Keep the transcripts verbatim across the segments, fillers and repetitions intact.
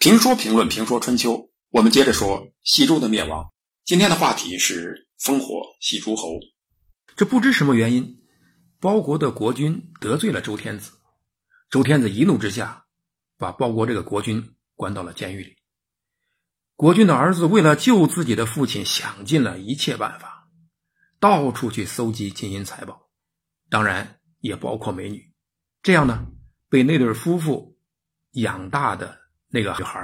评说评论评说春秋，我们接着说西周的灭亡。今天的话题是烽火戏诸侯。这不知什么原因，包国的国君得罪了周天子，周天子一怒之下把包国这个国君关到了监狱里。国君的儿子为了救自己的父亲，想尽了一切办法，到处去搜集金银财宝，当然也包括美女。这样呢，被那对夫妇养大的那个女孩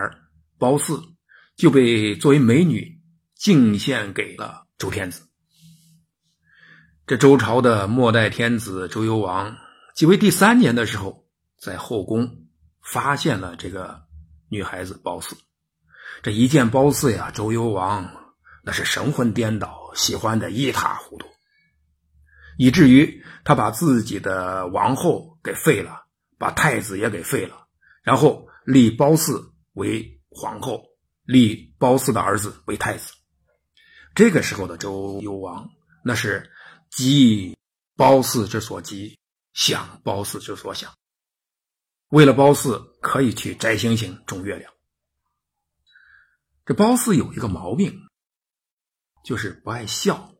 褒姒就被作为美女敬献给了周天子。这周朝的末代天子周幽王继位第三年的时候，在后宫发现了这个女孩子褒姒。这一见褒姒呀，周幽王那是神魂颠倒，喜欢的一塌糊涂，以至于他把自己的王后给废了，把太子也给废了，然后立褒姒为皇后，立褒姒的儿子为太子。这个时候的周幽王那是急褒姒之所急，想褒姒之所想，为了褒姒可以去摘星星种月亮。这褒姒有一个毛病，就是不爱笑，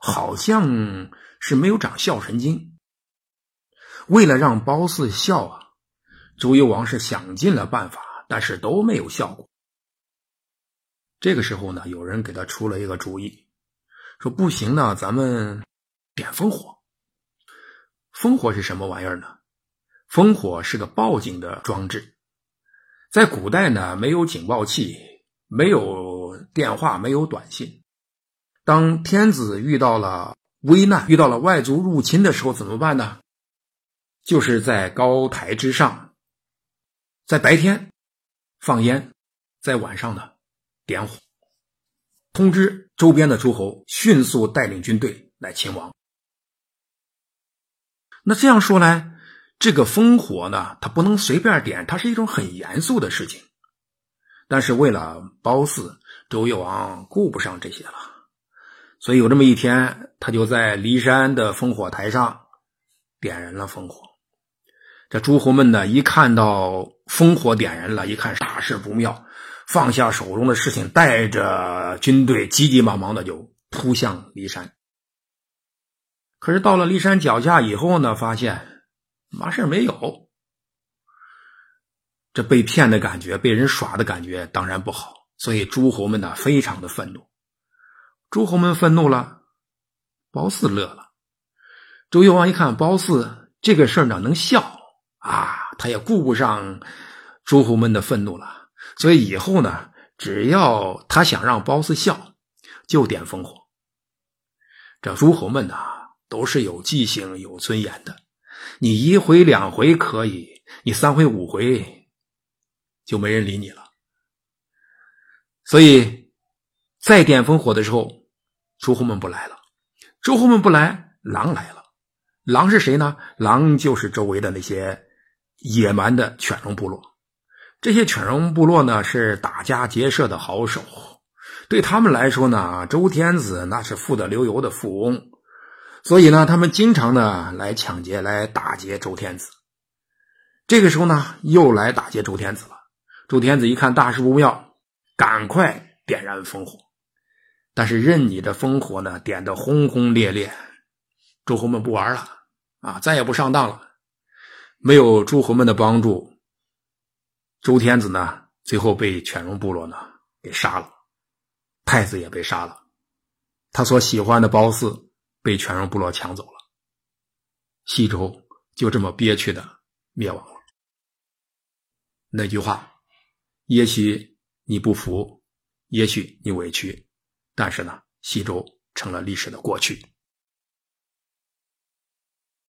好像是没有长笑神经。为了让褒姒笑啊，周幽王是想尽了办法，但是都没有效果。这个时候呢，有人给他出了一个主意，说不行呢，咱们点烽火。烽火是什么玩意儿呢？烽火是个报警的装置。在古代呢，没有警报器，没有电话，没有短信。当天子遇到了危难，遇到了外族入侵的时候怎么办呢？就是在高台之上，在白天放烟，在晚上呢点火，通知周边的诸侯迅速带领军队来擒王。那这样说来，这个烽火呢，它不能随便点，它是一种很严肃的事情。但是为了褒姒，周幽王顾不上这些了，所以有这么一天，他就在骊山的烽火台上点燃了烽火。这诸侯们呢，一看到烽火点燃了，一看大事不妙，放下手中的事情，带着军队急急忙忙的就扑向骊山。可是到了骊山脚下以后呢，发现嘛事没有。这被骗的感觉，被人耍的感觉当然不好，所以诸侯们呢非常的愤怒。诸侯们愤怒了，褒姒乐了。周幽王一看褒姒这个事儿呢能笑啊，他也顾不上诸侯们的愤怒了，所以以后呢，只要他想让褒姒笑，就点烽火。这诸侯们呢都是有记性有尊严的，你一回两回可以，你三回五回就没人理你了。所以再点烽火的时候，诸侯们不来了。诸侯们不来，狼来了。狼是谁呢？狼就是周围的那些野蛮的犬戎部落。这些犬戎部落呢是打家劫舍的好手，对他们来说呢，周天子那是富得流油的富翁，所以呢他们经常呢来抢劫，来打劫周天子。这个时候呢又来打劫周天子了。周天子一看大事不妙，赶快点燃烽火。但是任你的烽火呢点得轰轰烈烈，诸侯们不玩了啊，再也不上当了。没有诸侯们的帮助，周天子呢最后被犬戎部落呢给杀了，太子也被杀了，他所喜欢的褒姒被犬戎部落抢走了，西周就这么憋屈的灭亡了。那句话，也许你不服，也许你委屈，但是呢，西周成了历史的过去。